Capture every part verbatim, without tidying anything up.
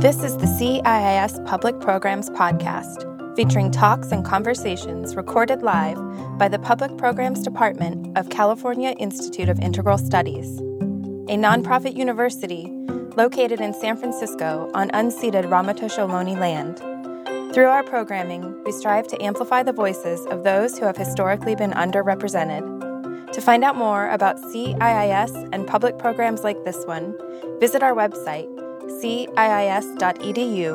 This is the C I I S Public Programs Podcast, featuring talks and conversations recorded live by the Public Programs Department of California Institute of Integral Studies, a nonprofit university located in San Francisco on unceded Ramaytush Ohlone land. Through our programming, we strive to amplify the voices of those who have historically been underrepresented. To find out more about C I I S and public programs like this one, visit our website, C I I S dot E D U,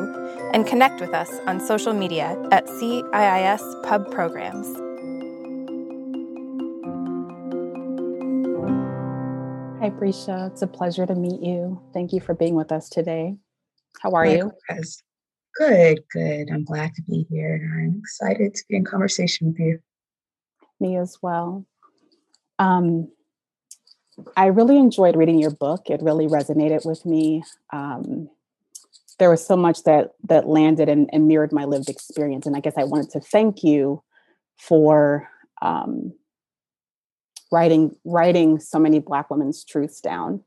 and connect with us on social media at C I I S Pub Programs. Hi, Brisha. It's a pleasure to meet you. Thank you for being with us today. How are you? Good, good. I'm glad to be here. I'm excited to be in conversation with you. Me as well. Um, I really enjoyed reading your book. It really resonated with me. Um, there was so much that that landed and, and mirrored my lived experience. And I guess I wanted to thank you for um, writing writing so many Black women's truths down.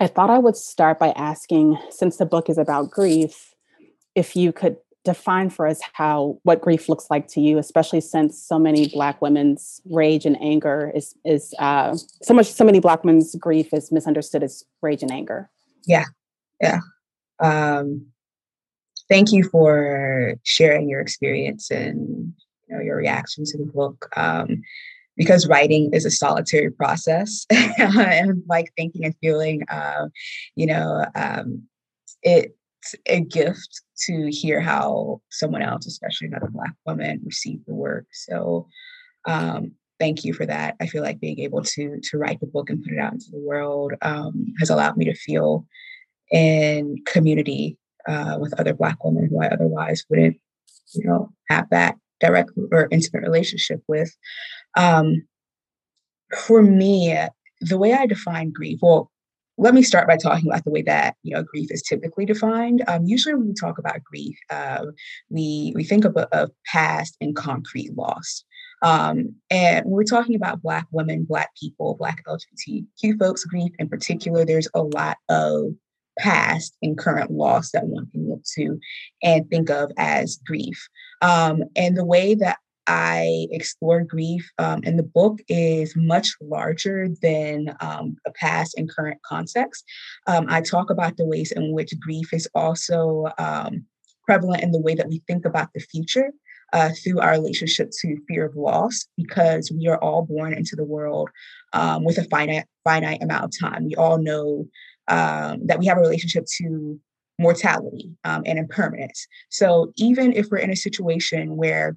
I thought I would start by asking, since the book is about grief, if you could define for us how what grief looks like to you, especially since so many Black women's rage and anger is is uh, so much. So many Black women's grief is misunderstood as rage and anger. Yeah, yeah. Um, thank you for sharing your experience and you know your reaction to the book. Um, because writing is a solitary process, and like thinking and feeling, um, you know, um, it. a gift to hear how someone else, especially another Black woman, received the work. So um, thank you for that. I feel like being able to to write the book and put it out into the world um, has allowed me to feel in community uh, with other Black women who I otherwise wouldn't, you know, have that direct or intimate relationship with. Um, for me, the way I define grief, well, let me start by talking about the way that, you know, grief is typically defined. Um, usually when we talk about grief, uh, we we think of, of past and concrete loss. Um, and when we're talking about Black women, Black people, Black L G B T Q folks, grief in particular, there's a lot of past and current loss that one can look to and think of as grief. Um, and the way that I explore grief um, and the book is much larger than um, a past and current context. Um, I talk about the ways in which grief is also um, prevalent in the way that we think about the future uh, through our relationship to fear of loss, because we are all born into the world um, with a finite, finite amount of time. We all know um, that we have a relationship to mortality um, and impermanence. So even if we're in a situation where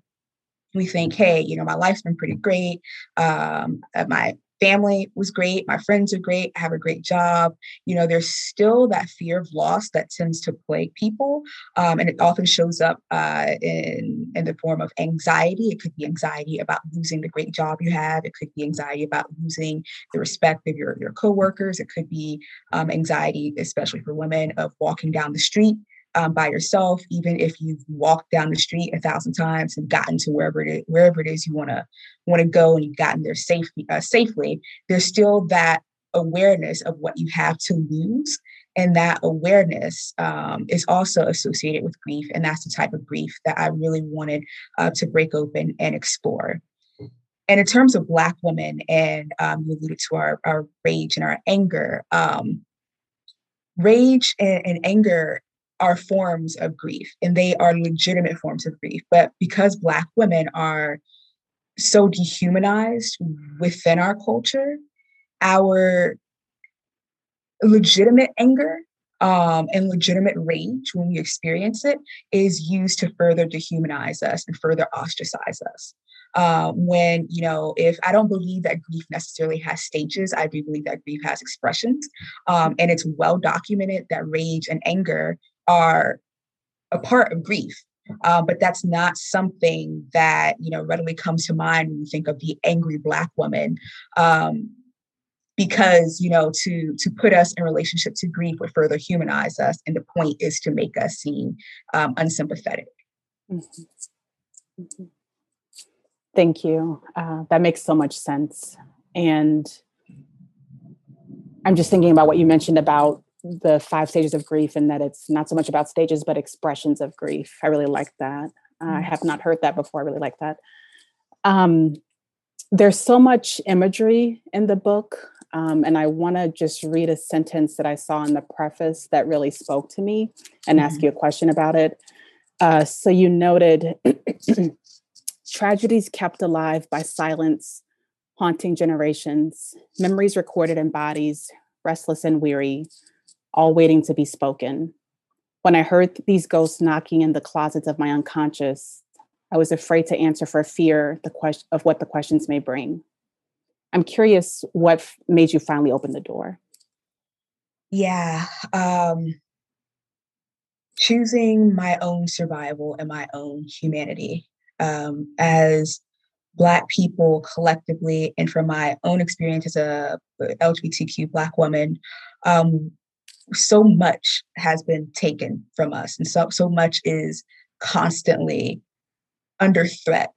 we think, hey, you know, my life's been pretty great. Um, my family was great. My friends are great. I have a great job. You know, there's still that fear of loss that tends to plague people. Um, and it often shows up uh, in, in the form of anxiety. It could be anxiety about losing the great job you have. It could be anxiety about losing the respect of your, your coworkers. It could be um, anxiety, especially for women, of walking down the street Um, by yourself, even if you've walked down the street a thousand times and gotten to wherever it is, wherever it is you want to want to go, and you've gotten there safely, uh, safely, there's still that awareness of what you have to lose. And that awareness um, is also associated with grief. And that's the type of grief that I really wanted uh, to break open and explore. And in terms of Black women, and um, you alluded to our, our rage and our anger, um, rage and, and anger are forms of grief, and they are legitimate forms of grief. But because Black women are so dehumanized within our culture, our legitimate anger um, and legitimate rage, when we experience it, is used to further dehumanize us and further ostracize us. Uh, when, you know, if I don't believe that grief necessarily has stages, I do believe that grief has expressions. Um, and it's well documented that rage and anger are a part of grief, uh, but that's not something that, you know, readily comes to mind when you think of the angry Black woman, um, because, you know, to to put us in relationship to grief would further humanize us, and the point is to make us seem um, unsympathetic. Mm-hmm. Mm-hmm. Thank you. Uh, that makes so much sense, and I'm just thinking about what you mentioned about the five stages of grief, and that it's not so much about stages, but expressions of grief. I really like that. Uh, I have not heard that before. I really like that. Um, there's so much imagery in the book. Um, and I want to just read a sentence that I saw in the preface that really spoke to me and mm-hmm. ask you a question about it. Uh, so you noted tragedies kept alive by silence, haunting generations, memories recorded in bodies, restless and weary, all waiting to be spoken. When I heard these ghosts knocking in the closets of my unconscious, I was afraid to answer for fear the question of what the questions may bring. I'm curious what f- made you finally open the door? Yeah. Um, choosing my own survival and my own humanity. Um, as Black people collectively, and from my own experience as a L G B T Q Black woman, um, so much has been taken from us. And so, so much is constantly under threat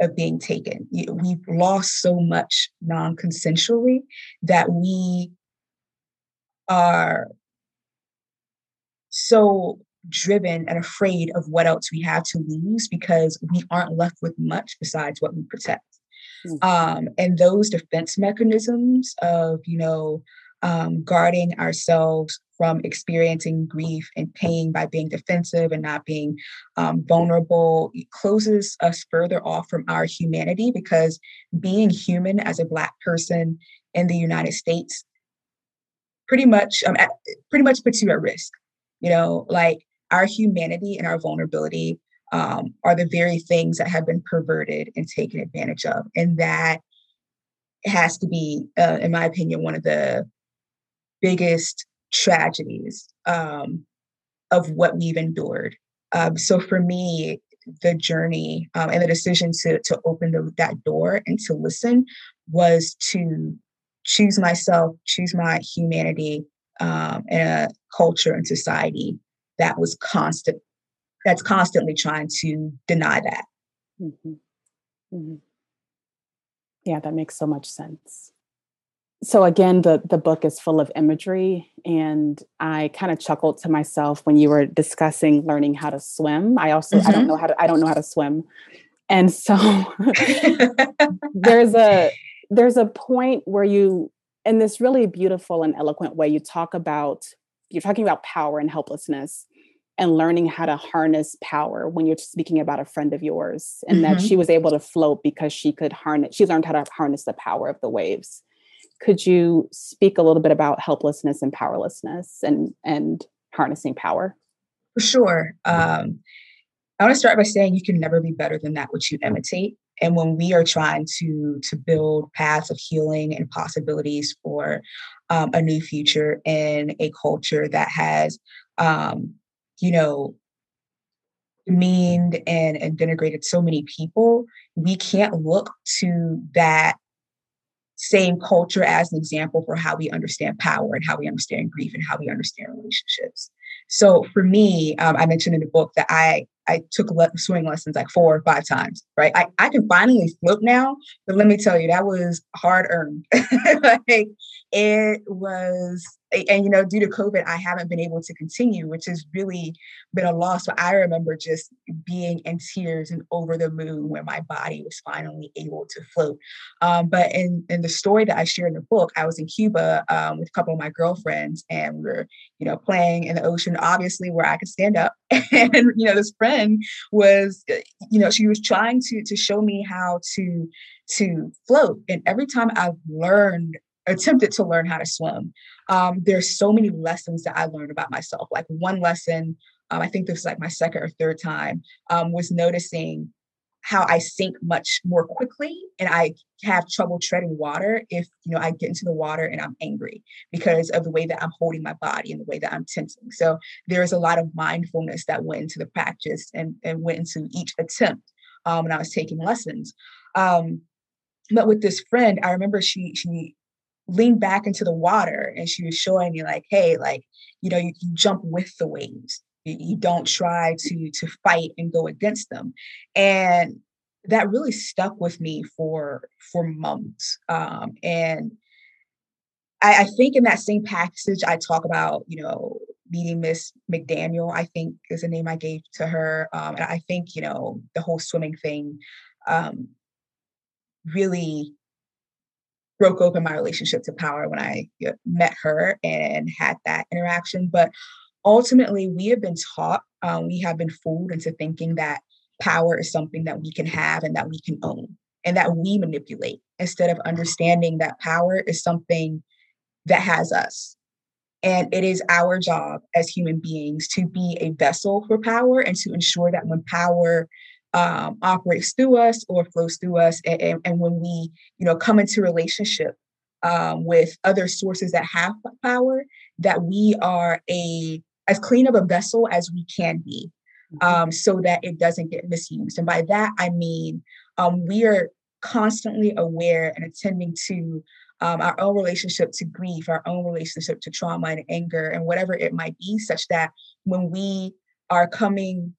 of being taken. We've lost so much non-consensually that we are so driven and afraid of what else we have to lose, because we aren't left with much besides what we protect. Mm-hmm. Um, and those defense mechanisms of, you know, um, guarding ourselves from experiencing grief and pain by being defensive and not being um, vulnerable, it closes us further off from our humanity, because being human as a Black person in the United States pretty much um, pretty much puts you at risk. You know, like, our humanity and our vulnerability um, are the very things that have been perverted and taken advantage of. And that has to be, uh, in my opinion, one of the biggest tragedies um, of what we've endured. Um, so for me, the journey um, and the decision to to open the, that door and to listen was to choose myself, choose my humanity, um, in a culture and society that was constant, that's constantly trying to deny that. Mm-hmm. Mm-hmm. Yeah, that makes so much sense. So again, the, the book is full of imagery, and I kind of chuckled to myself when you were discussing learning how to swim. I also, mm-hmm. I don't know how to, I don't know how to swim. And so there's a, there's a point where you, in this really beautiful and eloquent way, you talk about, you're talking about power and helplessness and learning how to harness power when you're speaking about a friend of yours, and mm-hmm. that she was able to float because she could harness, she learned how to harness the power of the waves. Could you speak a little bit about helplessness and powerlessness and, and harnessing power? For sure. Um, I want to start by saying you can never be better than that which you imitate. And when we are trying to to build paths of healing and possibilities for um, a new future in a culture that has, um, you know, demeaned and, and denigrated so many people, we can't look to that same culture as an example for how we understand power and how we understand grief and how we understand relationships. So for me, um, I mentioned in the book that I I took le- swimming lessons like four or five times, right? I, I can finally float now, but let me tell you, that was hard earned. Like, it was, and you know, due to COVID, I haven't been able to continue, which has really been a loss. So I remember just being in tears and over the moon when my body was finally able to float. Um, but in, in the story that I share in the book, I was in Cuba um, with a couple of my girlfriends, and we were, you know, playing in the ocean, obviously where I could stand up. And, you know, this friend was, you know, she was trying to, to show me how to, to float. And every time I've learned, attempted to learn how to swim, Um, there's so many lessons that I learned about myself. Like, one lesson, um, I think this was like my second or third time, um, was noticing how I sink much more quickly, and I have trouble treading water if, you know, I get into the water and I'm angry, because of the way that I'm holding my body and the way that I'm tensing. So there is a lot of mindfulness that went into the practice and, and went into each attempt um, when I was taking lessons. Um, but with this friend, I remember she she. leaned back into the water, and she was showing me, like, hey, like, you know, you, you jump with the waves. You, you don't try to to fight and go against them. And that really stuck with me for for months. Um, and I, I think in that same passage, I talk about, you know, meeting Miss McDaniel, I think is the name I gave to her. Um, and I think, you know, the whole swimming thing um, really broke open my relationship to power when I met her and had that interaction. But ultimately, we have been taught, um, we have been fooled into thinking that power is something that we can have and that we can own and that we manipulate, instead of understanding that power is something that has us. And it is our job as human beings to be a vessel for power and to ensure that when power um, operates through us or flows through us, and, and, and when we, you know, come into relationship um, with other sources that have power, that we are a as clean of a vessel as we can be, um, so that it doesn't get misused. And by that, I mean, um, we are constantly aware and attending to Um, our own relationship to grief, our own relationship to trauma and anger and whatever it might be, such that when we are coming,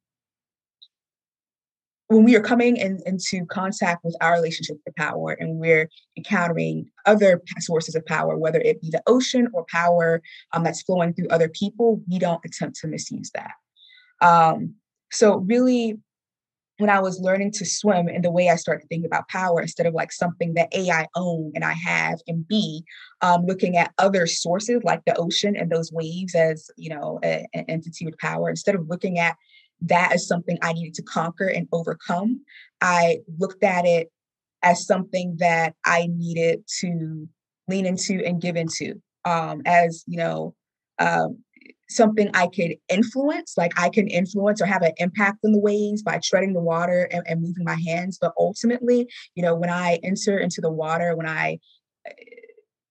when we are coming in, into contact with our relationship to power and we're encountering other sources of power, whether it be the ocean or power um, that's flowing through other people, we don't attempt to misuse that. Um, so really, when I was learning to swim and the way I started thinking about power, instead of like something that A, I own and I have, and B, um, looking at other sources like the ocean and those waves as, you know, an entity with power, instead of looking at that as something I needed to conquer and overcome, I looked at it as something that I needed to lean into and give into, um, as, you know, um, something I could influence, like I can influence or have an impact on the waves by treading the water and, and moving my hands. But ultimately, you know, when I enter into the water, when I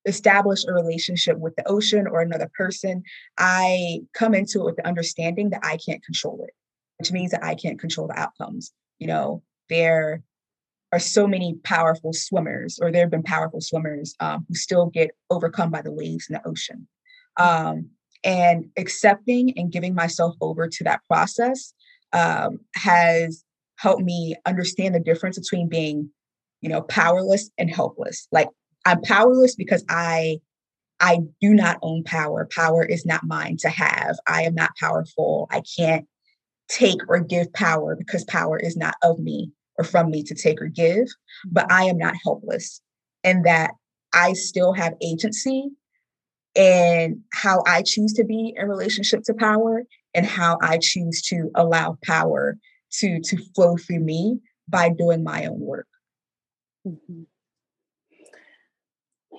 establish a relationship with the ocean or another person, I come into it with the understanding that I can't control it, which means that I can't control the outcomes. You know, there are so many powerful swimmers, or there have been powerful swimmers um, who still get overcome by the waves in the ocean. Um, And accepting and giving myself over to that process um, has helped me understand the difference between being, you know, powerless and helpless. Like I'm powerless because I, I do not own power. Power is not mine to have. I am not powerful. I can't take or give power because power is not of me or from me to take or give. But I am not helpless in that I still have agency and how I choose to be in relationship to power and how I choose to allow power to, to flow through me by doing my own work. Mm-hmm.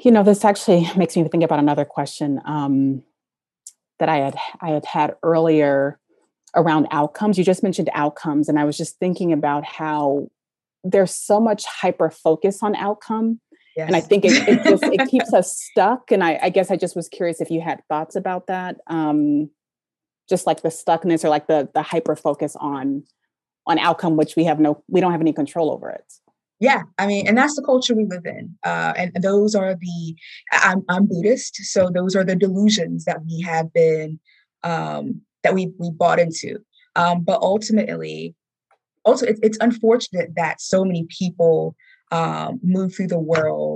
You know, this actually makes me think about another question um, that I had, I had had earlier around outcomes. You just mentioned outcomes, and I was just thinking about how there's so much hyper focus on outcome. Yes. And I think it, it just it keeps us stuck. And I, I guess I just was curious if you had thoughts about that, um, just like the stuckness or like the the hyper focus on on outcome, which we have no we don't have any control over it. Yeah, I mean, and that's the culture we live in, uh, and those are the I'm I'm Buddhist, so those are the delusions that we have been um, that we we bought into. Um, but ultimately, also it, it's unfortunate that so many people Um, move through the world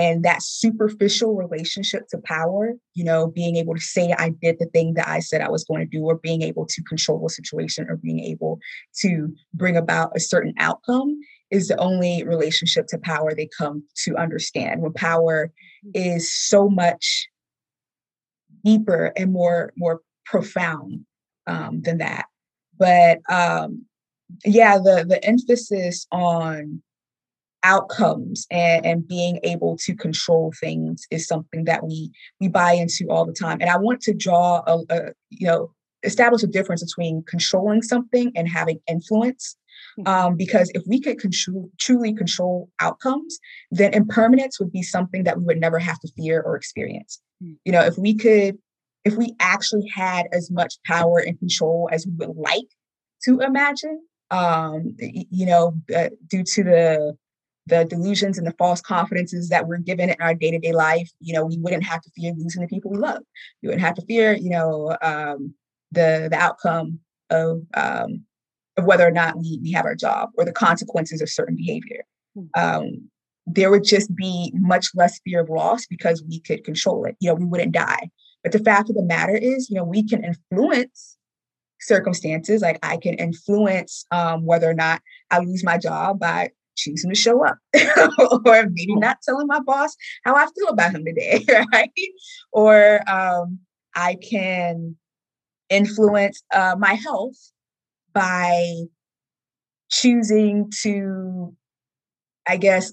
and that superficial relationship to power, you know, being able to say I did the thing that I said I was going to do, or being able to control a situation, or being able to bring about a certain outcome, is the only relationship to power they come to understand. When power is so much deeper and more more profound um, than that. But um, yeah, the the emphasis on outcomes and, and being able to control things is something that we we buy into all the time. And I want to draw a, a you know, establish a difference between controlling something and having influence. Um, because if we could control, truly control outcomes, then impermanence would be something that we would never have to fear or experience. You know, if we could, if we actually had as much power and control as we would like to imagine, um, you know, uh, due to the the delusions and the false confidences that we're given in our day-to-day life, you know, we wouldn't have to fear losing the people we love. We wouldn't have to fear, you know, um, the the outcome of um, of whether or not we we have our job, or the consequences of certain behavior. Um, there would just be much less fear of loss because we could control it. You know, we wouldn't die. But the fact of the matter is, you know, we can influence circumstances. Like I can influence um, whether or not I lose my job by choosing to show up or maybe not telling my boss how I feel about him today, right? Or um, I can influence uh, my health by choosing to, I guess,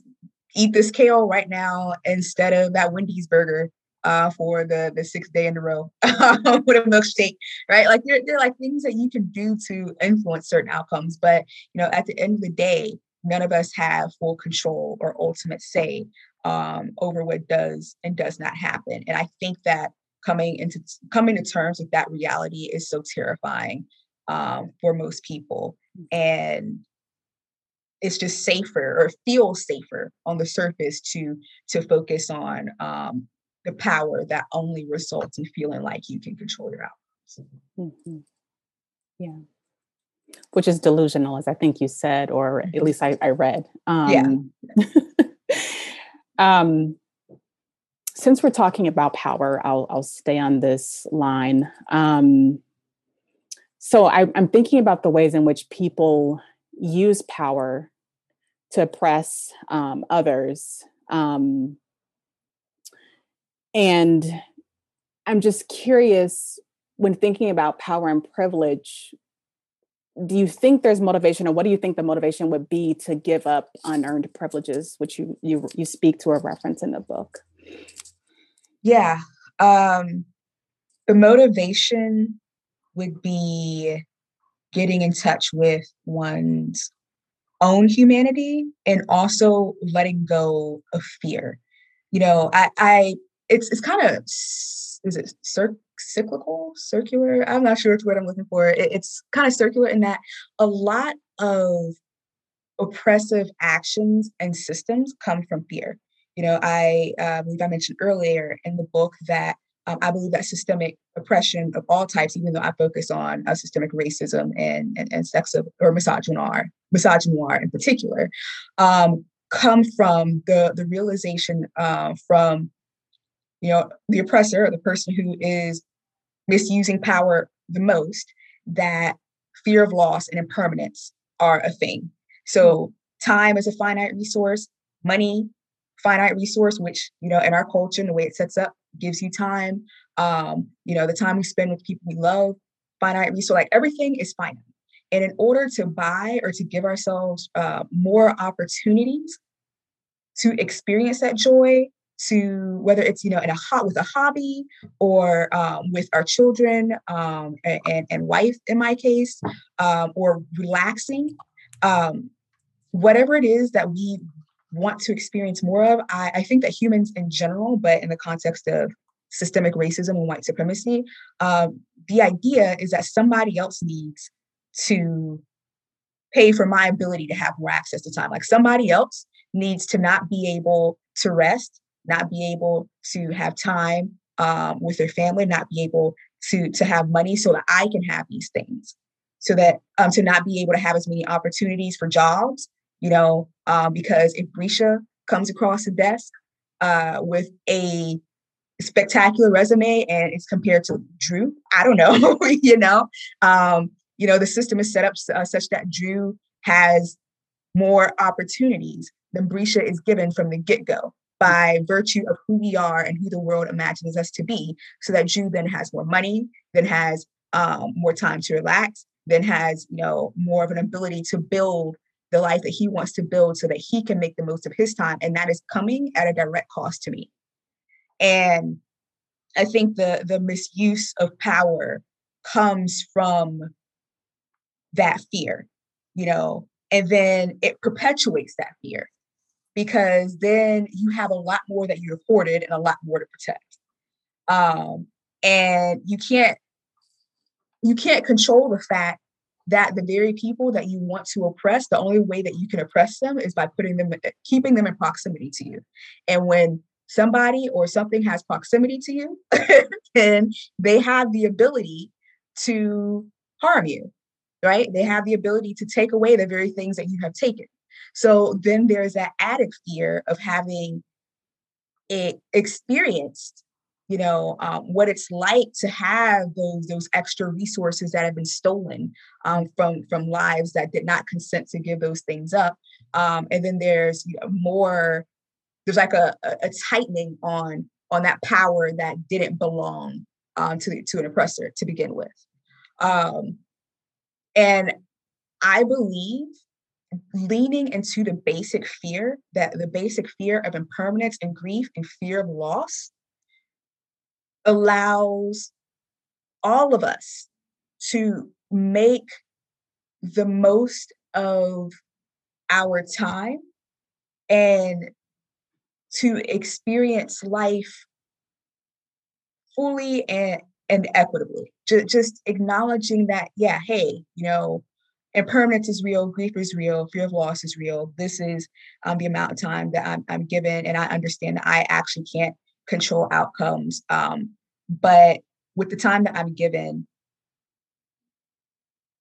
eat this kale right now instead of that Wendy's burger uh, for the, the sixth day in a row with a milkshake, right? Like there, there are like things that you can do to influence certain outcomes. But, you know, at the end of the day, none of us have full control or ultimate say um, over what does and does not happen. And I think that coming into coming to terms with that reality is so terrifying um, for most people. And it's just safer or feels safer on the surface to to focus on um, the power that only results in feeling like you can control your outcomes. Mm-hmm. Yeah. Which is delusional, as I think you said, or at least I, I read. Um, yeah. um, since we're talking about power, I'll, I'll stay on this line. Um, so I, I'm thinking about the ways in which people use power to oppress um, others. Um, and I'm just curious, when thinking about power and privilege, do you think there's motivation, or what do you think the motivation would be to give up unearned privileges, which you you you speak to or reference in the book? Yeah. Um, the motivation would be getting in touch with one's own humanity and also letting go of fear. You know, I, I it's it's kind of, is it circ- cyclical, circular? I'm not sure which word I'm looking for. It, it's kind of circular in that a lot of oppressive actions and systems come from fear. You know, I uh, believe I mentioned earlier in the book that um, I believe that systemic oppression of all types, even though I focus on uh, systemic racism and and, and sexism or misogynoir, misogynoir in particular, um, come from the the realization uh, from you know, the oppressor, or the person who is misusing power the most, that fear of loss and impermanence are a thing. So time is a finite resource, money, finite resource, which, you know, in our culture and the way it sets up gives you time. Um, you know, the time we spend with people we love, finite resource, like everything is finite. And in order to buy or to give ourselves uh, more opportunities to experience that joy, to whether it's, you know, in a hot with a hobby or um, with our children um, and, and wife, in my case, um, or relaxing, um, whatever it is that we want to experience more of, I, I think that humans in general, but in the context of systemic racism and white supremacy, um, the idea is that somebody else needs to pay for my ability to have more access to time. Like somebody else needs to not be able to rest, not be able to have time um, with their family, not be able to, to have money so that I can have these things, so that um, to not be able to have as many opportunities for jobs, you know, um, because if Brisha comes across the desk uh, with a spectacular resume and it's compared to Drew, I don't know, you know, um, you know, the system is set up uh, such that Drew has more opportunities than Brisha is given from the get-go, by virtue of who we are and who the world imagines us to be, so that Drew then has more money, then has um, more time to relax, then has, you know, more of an ability to build the life that he wants to build so that he can make the most of his time. And that is coming at a direct cost to me. And I think the, the misuse of power comes from that fear, you know, and then it perpetuates that fear, because then you have a lot more that you're afforded and a lot more to protect. Um, and you can't, you can't control the fact that the very people that you want to oppress, the only way that you can oppress them is by putting them, keeping them in proximity to you. And when somebody or something has proximity to you, then they have the ability to harm you, right? They have the ability to take away the very things that you have taken. So then there's that added fear of having it experienced, you know, um, what it's like to have those those extra resources that have been stolen um, from from lives that did not consent to give those things up. Um, and then there's you know, more, there's like a, a tightening on on that power that didn't belong um, to, to an oppressor to begin with. Um, and I believe leaning into the basic fear, that the basic fear of impermanence and grief and fear of loss allows all of us to make the most of our time and to experience life fully and, and equitably. J- just acknowledging that, yeah, hey, you know, impermanence is real, grief is real, fear of loss is real. This is um, the amount of time that I'm, I'm given, and I understand that I actually can't control outcomes. Um, but with the time that I'm given,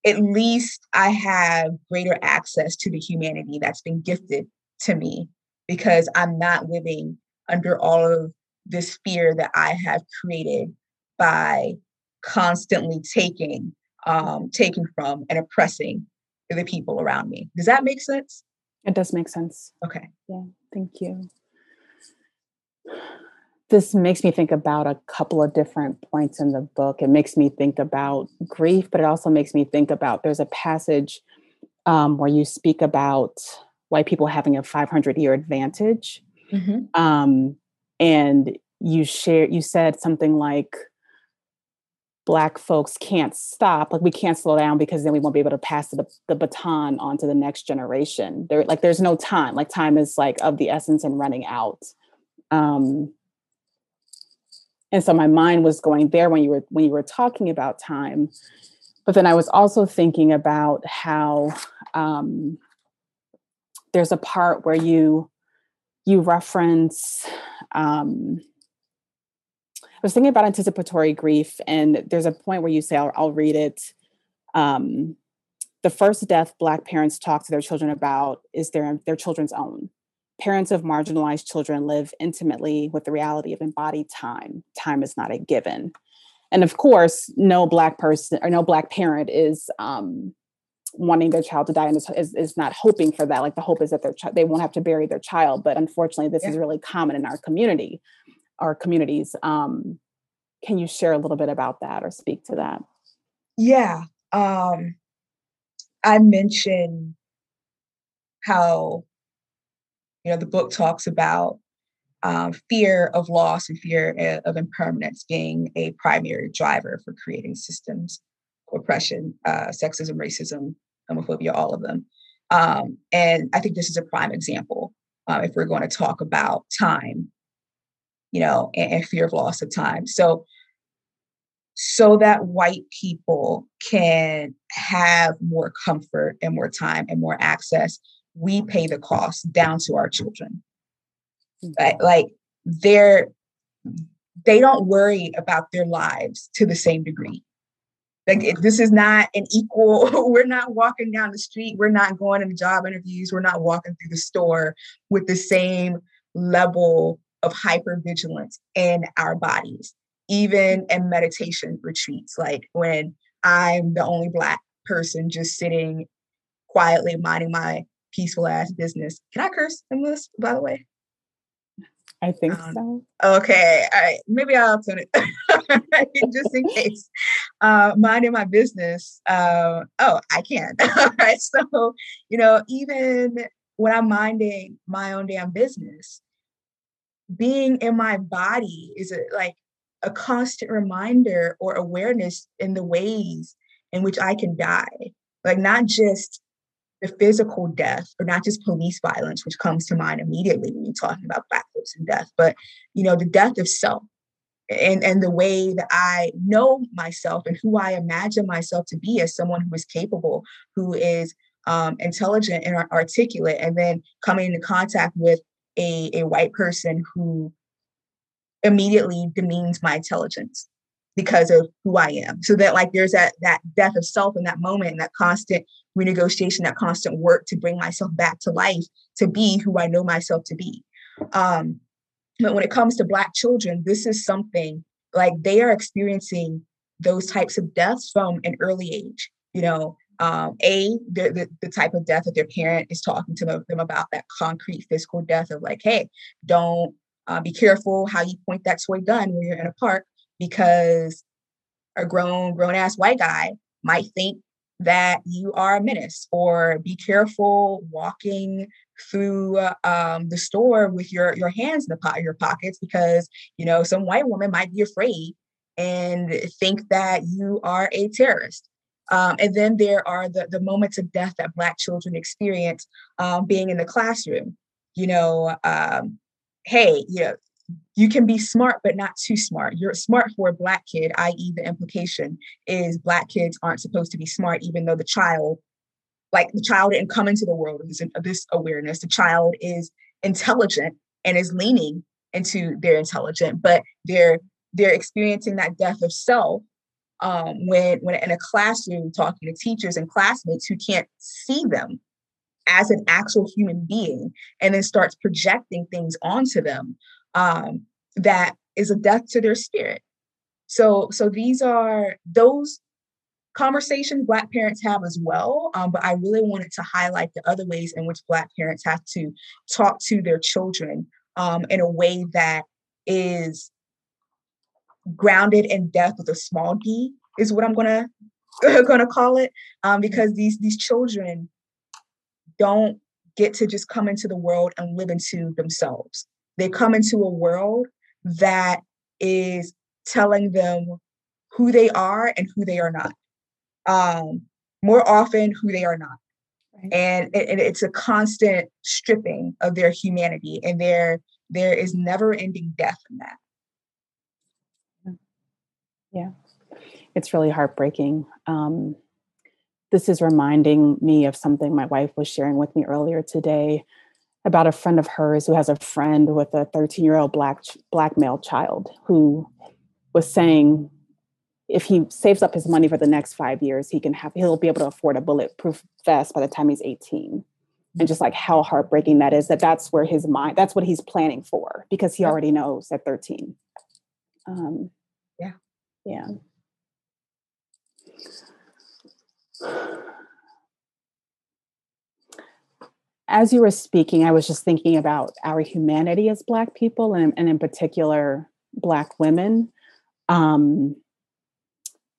at least I have greater access to the humanity that's been gifted to me, because I'm not living under all of this fear that I have created by constantly taking Um, taken from and oppressing the people around me. Does that make sense? It does make sense. Okay. Yeah. Thank you. This makes me think about a couple of different points in the book. It makes me think about grief, but it also makes me think about, there's a passage um, where you speak about white people having a five hundred year advantage. Mm-hmm. Um, and you share, you said something like, Black folks can't stop, like we can't slow down because then we won't be able to pass the, the baton on to the next generation. There, like there's no time, like time is like of the essence and running out. Um, and so my mind was going there when you were when you were talking about time. But then I was also thinking about how um, there's a part where you you reference um, I was thinking about anticipatory grief, and there's a point where you say, I'll, I'll read it. Um, the first death Black parents talk to their children about is their, their children's own. Parents of marginalized children live intimately with the reality of embodied time. Time is not a given. And of course, no Black person or no Black parent is um, wanting their child to die and is, is not hoping for that. Like the hope is that their ch- they won't have to bury their child. But unfortunately, this yeah. is really common in our community. our communities. Um, can you share a little bit about that or speak to that? Yeah. Um, I mentioned how, you know, the book talks about um, fear of loss and fear of impermanence being a primary driver for creating systems, oppression, uh, sexism, racism, homophobia, all of them. Um, and I think this is a prime example uh, if we're going to talk about time, you know, and, and fear of loss of time. So, so that white people can have more comfort and more time and more access, we pay the cost down to our children. Right? Like they're, they don't worry about their lives to the same degree. Like this is not an equal, we're not walking down the street. We're not going into job interviews. We're not walking through the store with the same level of hypervigilance in our bodies, even in meditation retreats. Like when I'm the only Black person just sitting quietly minding my peaceful ass business. Can I curse in this, by the way? I think um, so. Okay. All right. Maybe I'll tune it just in case. Uh, minding my business. Uh, oh, I can. All right. So, you know, even when I'm minding my own damn business, being in my body is a, like a constant reminder or awareness in the ways in which I can die. Like not just the physical death or not just police violence, which comes to mind immediately when you're talking about Black folks and death, but, you know, the death of self and, and the way that I know myself and who I imagine myself to be as someone who is capable, who is um, intelligent and articulate, and then coming into contact with A, a white person who immediately demeans my intelligence because of who I am. So that like there's that that death of self in that moment, and that constant renegotiation, that constant work to bring myself back to life, to be who I know myself to be. Um, but when it comes to Black children, this is something like they are experiencing those types of deaths from an early age. You know, um, A, the, the, the type of death that their parent is talking to them about, that concrete physical death of like, hey, don't uh, be careful how you point that toy gun when you're in a park, because a grown, grown ass white guy might think that you are a menace, or be careful walking through um, the store with your, your hands in the po- your pockets, because, you know, some white woman might be afraid and think that you are a terrorist. Um, and then there are the, the moments of death that Black children experience um, being in the classroom. You know, um, hey, you know, you can be smart, but not too smart. You're smart for a Black kid, that is the implication is Black kids aren't supposed to be smart, even though the child, like the child didn't come into the world with this, this awareness. The child is intelligent and is leaning into their intelligence, but they're they're experiencing that death of self um, when when in a classroom talking to teachers and classmates who can't see them as an actual human being, and then starts projecting things onto them. Um, that is a death to their spirit. So, so these are those conversations Black parents have as well. Um, but I really wanted to highlight the other ways in which Black parents have to talk to their children um, in a way that is grounded in death with a small d, is what I'm gonna gonna call it, um, because these these children don't get to just come into the world and live into themselves. They come into a world that is telling them who they are and who they are not. Um, more often, who they are not. Right. And, and it's a constant stripping of their humanity. And there, there is never-ending death in that. Yeah. It's really heartbreaking. Um, this is reminding me of something my wife was sharing with me earlier today about a friend of hers who has a friend with a thirteen-year-old black black male child who was saying, if he saves up his money for the next five years, he can have he'll be able to afford a bulletproof vest by the time he's eighteen. And just like how heartbreaking that is, that that's where his mind, that's what he's planning for, because he already knows at thirteen. Um, yeah, yeah. As you were speaking, I was just thinking about our humanity as Black people, and, and in particular, Black women, um,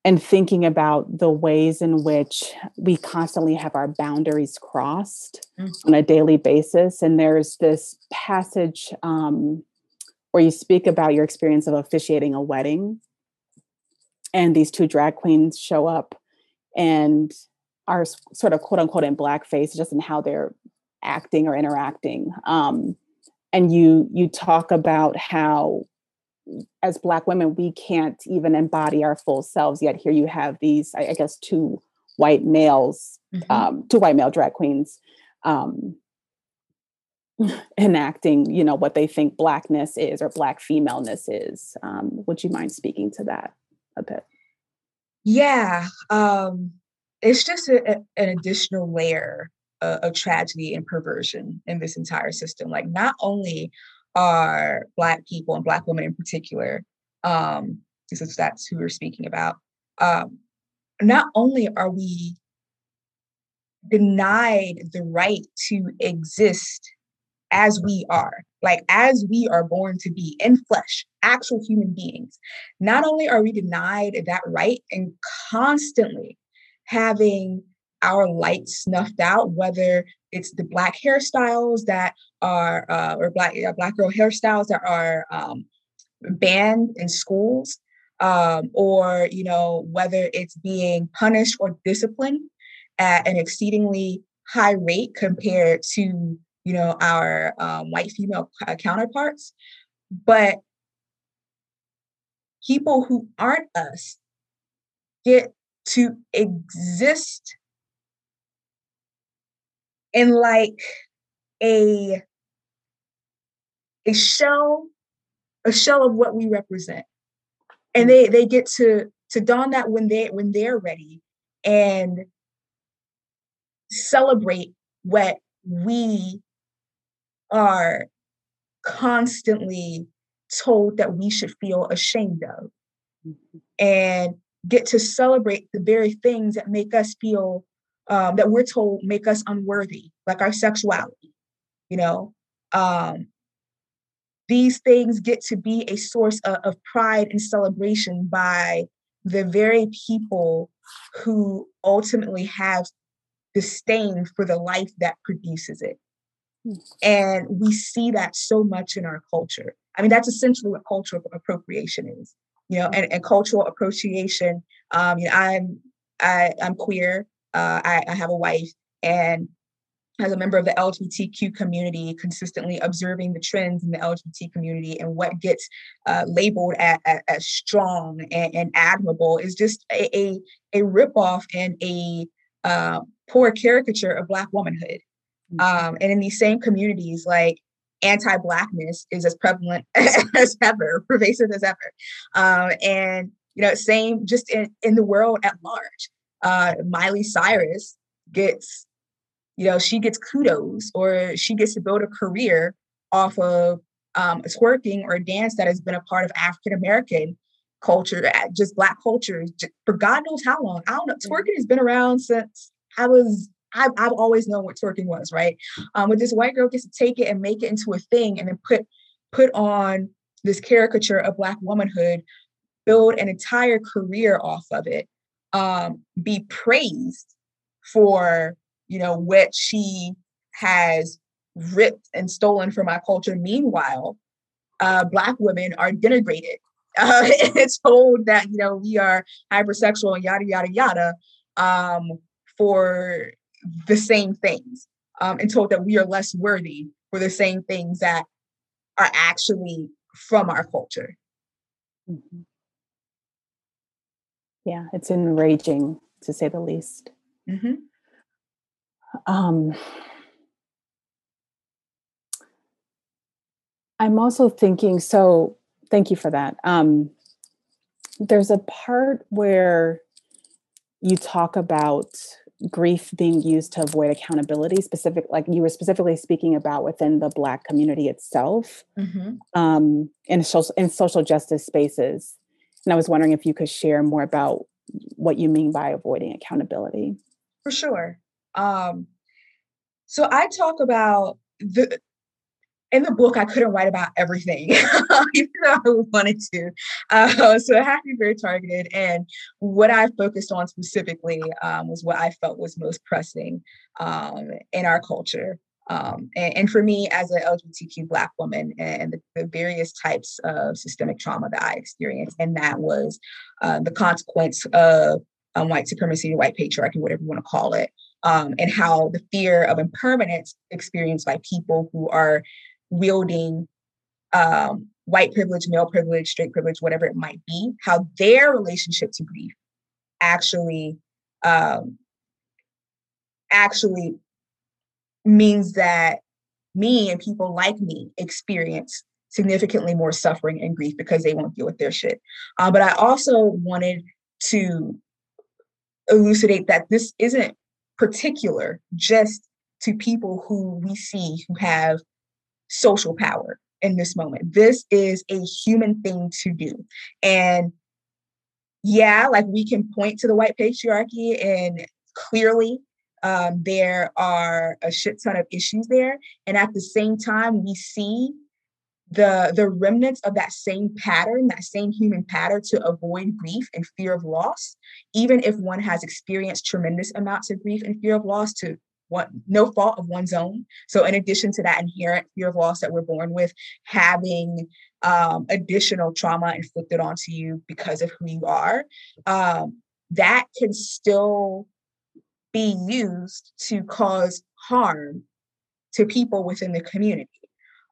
and thinking about the ways in which we constantly have our boundaries crossed mm-hmm. on a daily basis. And there's this passage um, where you speak about your experience of officiating a wedding, and these two drag queens show up and are sort of quote unquote in blackface, just in how they're acting or interacting. Um, and you you talk about how as Black women, we can't even embody our full selves, yet here you have these, I, I guess, two white males, mm-hmm. um, two white male drag queens um, enacting, you know, what they think Blackness is or Black femaleness is. Um, would you mind speaking to that a bit? Yeah. Um, it's just a, a, an additional layer of tragedy and perversion in this entire system. Like, not only are Black people and Black women in particular, um, since that's who we're speaking about, um, not only are we denied the right to exist as we are, like as we are born to be in flesh, actual human beings, not only are we denied that right and constantly having our light snuffed out, whether it's the Black hairstyles that are, uh, or black uh, black girl hairstyles that are um, banned in schools, um, or, you know, whether it's being punished or disciplined at an exceedingly high rate compared to, you know, our um, white female counterparts. But people who aren't us get to exist in like a, a shell, a shell of what we represent. and they they get to to don that when they when they're ready and celebrate what we are constantly told that we should feel ashamed of, mm-hmm. and get to celebrate the very things that make us feel um, that we're told make us unworthy, like our sexuality. You know, um, these things get to be a source of, of pride and celebration by the very people who ultimately have disdain for the life that produces it. And we see that so much in our culture. I mean, that's essentially what cultural appropriation is, you know, and, and cultural appropriation. Um, you know, I'm, I, I'm queer. Uh, I, I have a wife, and as a member of the L G B T Q community, consistently observing the trends in the L G B T community and what gets uh, labeled as, as strong and, and admirable is just a, a, a ripoff and a uh, poor caricature of Black womanhood. Um, and in these same communities, like, anti-Blackness is as prevalent as ever, pervasive as ever. Um, and, you know, same just in, in the world at large. Uh, Miley Cyrus gets, you know, she gets kudos, or she gets to build a career off of um, twerking or a dance that has been a part of African-American culture, just Black culture, just for God knows how long. I don't know. Twerking has been around since I was... I've, I've always known what twerking was, right? Um, but this white girl gets to take it and make it into a thing, and then put put on this caricature of Black womanhood, build an entire career off of it, um, be praised for, you know, what she has ripped and stolen from our culture. Meanwhile, uh, Black women are denigrated. Uh, it's told that, you know, we are hypersexual and yada, yada, yada um, for... the same things, um, and told that we are less worthy for the same things that are actually from our culture. Mm-hmm. Yeah, it's enraging, to say the least. Mm-hmm. Um, I'm also thinking, so thank you for that. Um, there's a part where you talk about grief being used to avoid accountability, specific, like you were specifically speaking about within the Black community itself, mm-hmm. um, in social, in social justice spaces. And I was wondering if you could share more about what you mean by avoiding accountability. For sure. Um, so I talk about the, in the book, I couldn't write about everything, even though I wanted to. Uh, so it had to be very targeted. And what I focused on specifically um, was what I felt was most pressing um, in our culture. Um, and, and for me, as an L G B T Q Black woman, and the, the various types of systemic trauma that I experienced, and that was uh, the consequence of um, white supremacy, white patriarchy, whatever you want to call it, um, and how the fear of impermanence experienced by people who are wielding um, white privilege, male privilege, straight privilege, whatever it might be, how their relationship to grief actually um, actually means that me and people like me experience significantly more suffering and grief because they won't deal with their shit. Uh, but I also wanted to elucidate that this isn't particular just to people who we see who have social power in this moment. This is a human thing to do. And yeah, like, we can point to the white patriarchy, and clearly um, there are a shit ton of issues there. And at the same time, we see the, the remnants of that same pattern, that same human pattern to avoid grief and fear of loss, even if one has experienced tremendous amounts of grief and fear of loss to One, no fault of one's own. So in addition to that inherent fear of loss that we're born with, having um, additional trauma inflicted onto you because of who you are, um, that can still be used to cause harm to people within the community.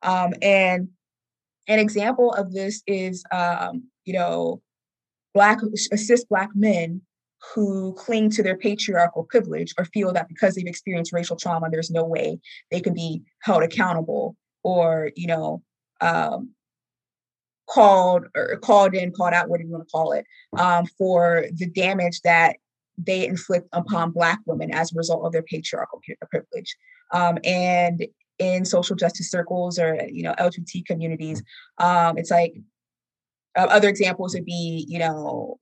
Um, and an example of this is, um, you know, Black, cis Black men who cling to their patriarchal privilege or feel that because they've experienced racial trauma, there's no way they can be held accountable or, you know, um, called or called in, called out, whatever you want to call it, um, for the damage that they inflict upon Black women as a result of their patriarchal privilege. Um, and in social justice circles or, you know, L G B T communities, um, it's like uh, other examples would be, you know,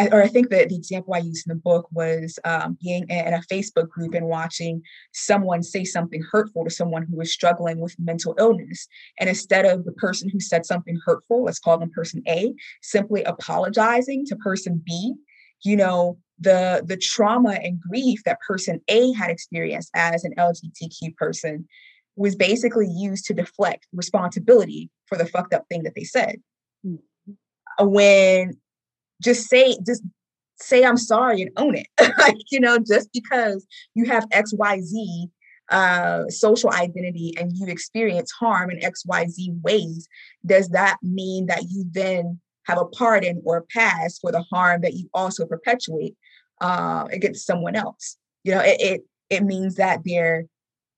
I, or I think that the example I used in the book was um, being in a Facebook group and watching someone say something hurtful to someone who was struggling with mental illness. And instead of the person who said something hurtful, let's call them person A, simply apologizing to person B, you know, the the trauma and grief that person A had experienced as an L G B T Q person was basically used to deflect responsibility for the fucked up thing that they said. Mm-hmm. When Just say, just say I'm sorry and own it. Like, you know, just because you have X Y Z uh, social identity and you experience harm in X Y Z ways, does that mean that you then have a pardon or a pass for the harm that you also perpetuate uh, against someone else? You know, it, it it means that there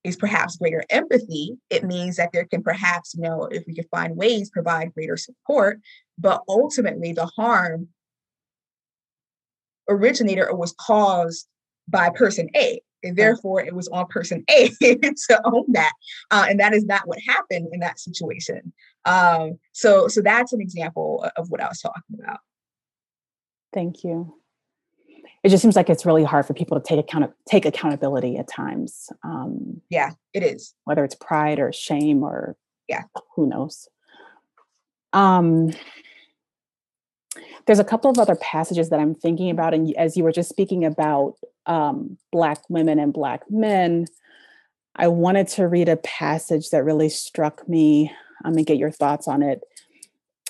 is perhaps greater empathy. It means that there can perhaps, you know, if we can find ways, provide greater support. But ultimately, the harm originated or was caused by person A, and therefore it was on person A to own that, uh, and that is not what happened in that situation. Um, so, so that's an example of what I was talking about. Thank you. It just seems like it's really hard for people to take account take accountability at times. Um, yeah, it is. Whether it's pride or shame or yeah, who knows. Um. There's a couple of other passages that I'm thinking about, and as you were just speaking about um, Black women and Black men, I wanted to read a passage that really struck me. I'm gonna get your thoughts on it.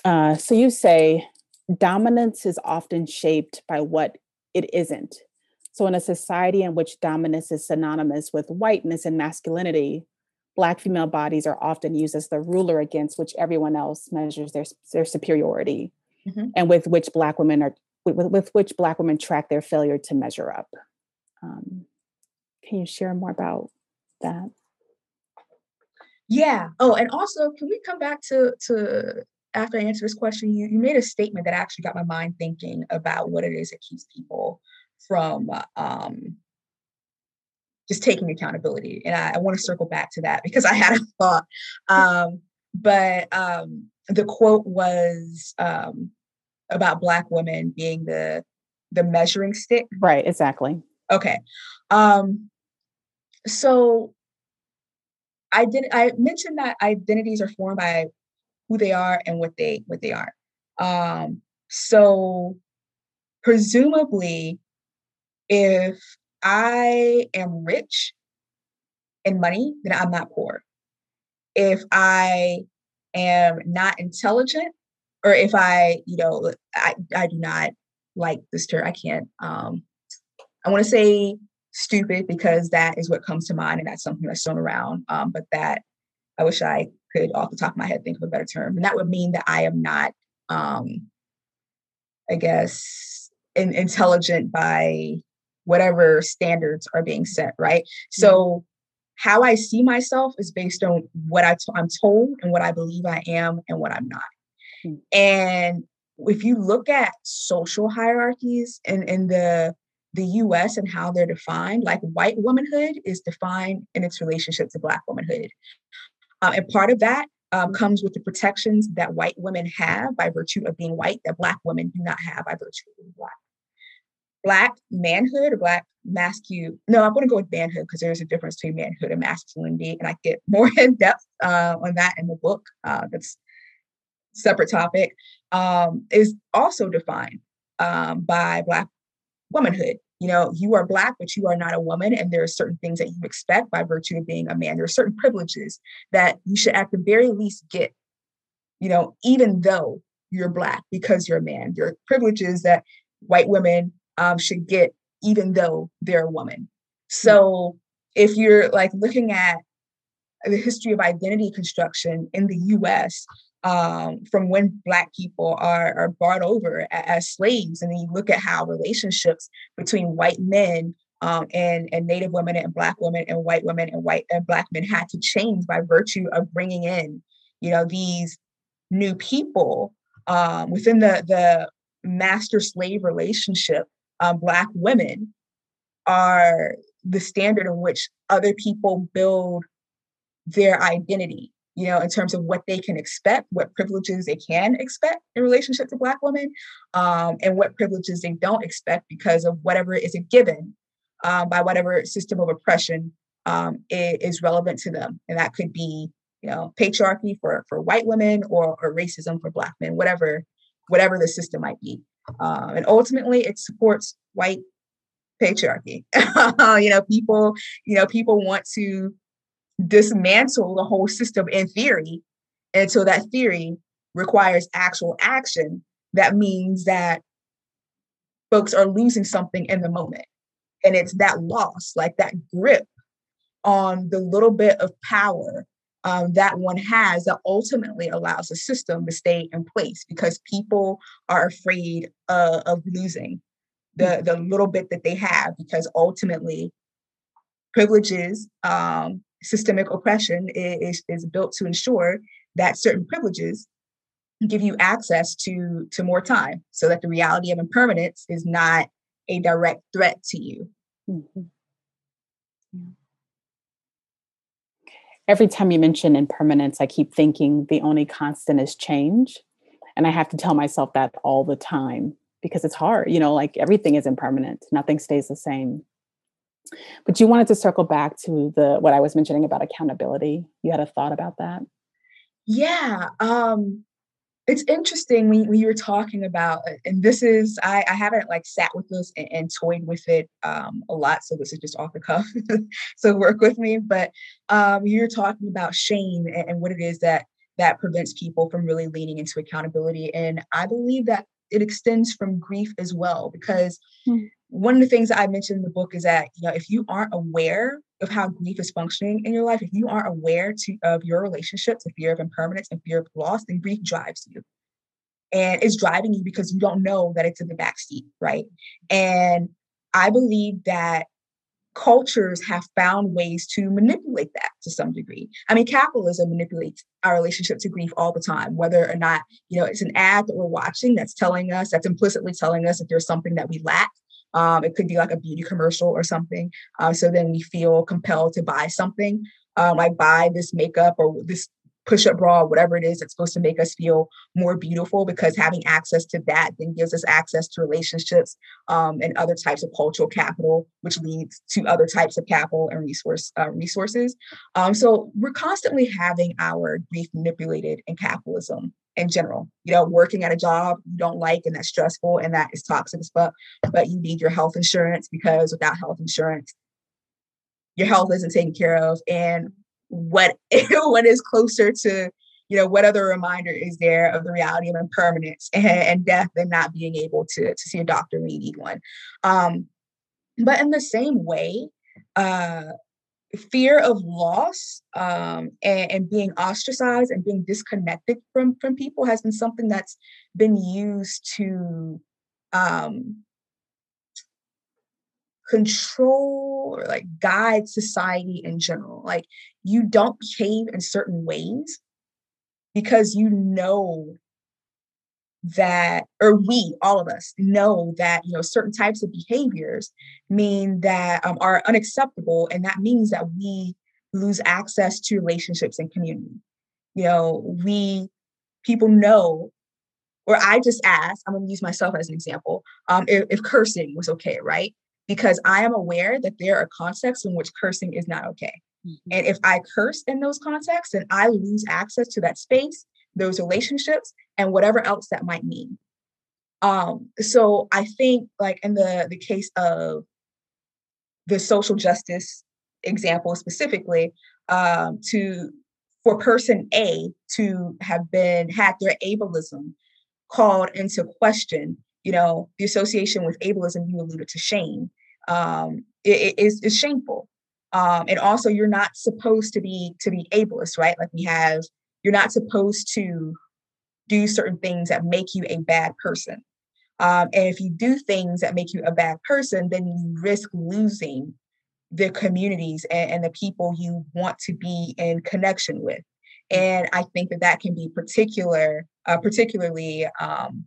Uh, so you say, dominance is often shaped by what it isn't. So in a society in which dominance is synonymous with whiteness and masculinity, Black female bodies are often used as the ruler against which everyone else measures their, their superiority. Mm-hmm. And with which Black women are, with, with which Black women track their failure to measure up. Um, can you share more about that? Yeah. Oh, and also, can we come back to to after I answer this question? You you made a statement that actually got my mind thinking about what it is that keeps people from um, just taking accountability, and I, I want to circle back to that because I had a thought, um, but. Um, The quote was um, about Black women being the the measuring stick. Right, exactly. Okay. Um, so I did I mentioned that identities are formed by who they are and what they what they aren't. Um, so presumably, if I am rich in money, then I'm not poor. If I am not intelligent, or if I, you know, I, I do not like this term. I can't, um, I want to say stupid because that is what comes to mind and that's something that's thrown around. Um, but that I wish I could off the top of my head think of a better term. And that would mean that I am not, um, I guess, in, intelligent by whatever standards are being set, right? Mm-hmm. So how I see myself is based on what I t- I'm told and what I believe I am and what I'm not. Mm-hmm. And if you look at social hierarchies in, in the, the U S and how they're defined, like white womanhood is defined in its relationship to Black womanhood. Uh, and part of that um, comes with the protections that white women have by virtue of being white that Black women do not have by virtue of being Black. Black manhood or Black masculine. No, I'm going to go with manhood because there's a difference between manhood and masculinity. And I get more in depth uh, on that in the book. Uh, that's a separate topic. Um, is also defined um, by Black womanhood. You know, you are Black, but you are not a woman. And there are certain things that you expect by virtue of being a man. There are certain privileges that you should at the very least get, you know, even though you're Black because you're a man. There are privileges that white women Um, should get even though they're a woman. So if you're like looking at the history of identity construction in the U S um, from when Black people are, are brought over as slaves, and then you look at how relationships between white men um, and, and Native women and Black women and white women and white and Black men had to change by virtue of bringing in, you know, these new people um, within the, the master-slave relationship, um, Black women are the standard in which other people build their identity, you know, in terms of what they can expect, what privileges they can expect in relationship to Black women, um, and what privileges they don't expect because of whatever is a given um, by whatever system of oppression um, is relevant to them. And that could be, you know, patriarchy for, for white women or, or racism for Black men, whatever, whatever the system might be. Uh, and ultimately it supports white patriarchy. you know, people, you know, people want to dismantle the whole system in theory. And so that theory requires actual action. That means that folks are losing something in the moment. And it's that loss, like that grip on the little bit of power um, that one has that ultimately allows the system to stay in place because people are afraid uh, of losing the, the little bit that they have, because ultimately privileges, um, systemic oppression is, is built to ensure that certain privileges give you access to, to more time, so that the reality of impermanence is not a direct threat to you. Mm-hmm. Every time you mention impermanence, I keep thinking the only constant is change. And I have to tell myself that all the time, because it's hard, you know, like everything is impermanent. Nothing stays the same. But you wanted to circle back to the what I was mentioning about accountability. You had a thought about that? Yeah. Um, it's interesting when, when you were talking about, and this is, I, I haven't like sat with this and, and toyed with it um, a lot. So this is just off the cuff. So work with me. But um, you're talking about shame and, and what it is that that prevents people from really leaning into accountability. And I believe that it extends from grief as well, because mm. one of the things that I mentioned in the book is that, you know, if you aren't aware of how grief is functioning in your life, if you aren't aware to, of your relationships, the fear of impermanence and fear of loss, then grief drives you. And it's driving you because you don't know that it's in the backseat, right? And I believe that cultures have found ways to manipulate that to some degree. I mean, capitalism manipulates our relationship to grief all the time, whether or not, you know, it's an ad that we're watching that's telling us, that's implicitly telling us that there's something that we lack. Um, it could be like a beauty commercial or something. Uh, so then we feel compelled to buy something, um, like buy this makeup or this push-up bra, whatever it is that's supposed to make us feel more beautiful, because having access to that then gives us access to relationships um, and other types of cultural capital, which leads to other types of capital and resource uh, resources. Um, so we're constantly having our grief manipulated in capitalism in general. You know, working at a job you don't like and that's stressful and that is toxic as fuck, but you need your health insurance because without health insurance, your health isn't taken care of. And what what is closer to, you know, what other reminder is there of the reality of impermanence and, and death than not being able to, to see a doctor when you need one. Um, but in the same way, uh, fear of loss um, and, and being ostracized and being disconnected from, from people has been something that's been used to um, control or like guide society in general. Like, you don't behave in certain ways because you know that, or we, all of us know that, you know, certain types of behaviors mean that um, are unacceptable. And that means that we lose access to relationships and community. You know, we, people know, or I just asked, I'm going to use myself as an example. Um, if, if cursing was okay, right? Because I am aware that there are contexts in which cursing is not okay. Mm-hmm. And if I curse in those contexts, then I lose access to that space, those relationships, and whatever else that might mean. Um, so I think like in the, the case of the social justice example specifically, um, to for person A to have been, had their ableism called into question, you know, the association with ableism, you alluded to shame, um, it, it is, is shameful. Um, and also, you're not supposed to be to be ableist, right? Like we have, you're not supposed to do certain things that make you a bad person. Um, and if you do things that make you a bad person, then you risk losing the communities and, and the people you want to be in connection with. And I think that that can be particular uh, particularly um,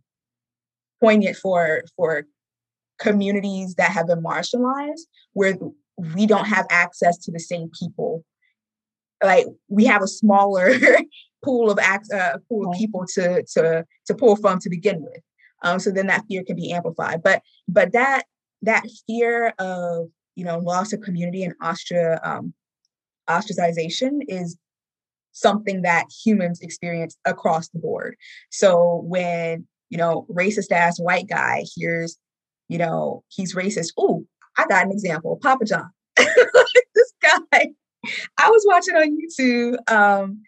poignant for for communities that have been marginalized, where we don't have access to the same people. Like, we have a smaller pool of uh, pool of people to to to pull from to begin with. Um, so then that fear can be amplified. But but that that fear of, you know, loss of community and ostra um, ostracization is something that humans experience across the board. So when, you know, racist ass white guy hears, you know, he's racist. Ooh, I got an example. Papa John. This guy, I was watching on YouTube. Um,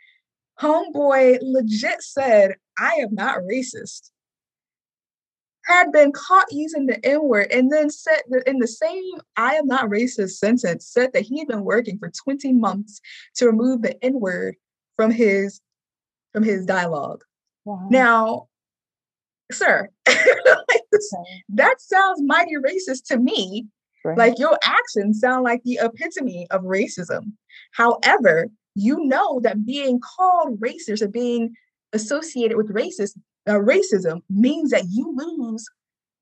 homeboy legit said, "I am not racist." Had been caught using the N-word, and then said that in the same "I am not racist" sentence, said that he had been working for twenty months to remove the N-word from his from his dialogue. Wow. Now, sir, like this, okay. That sounds mighty racist to me. Right. Like, your actions sound like the epitome of racism. However, you know that being called racist or being associated with racist Uh, racism means that you lose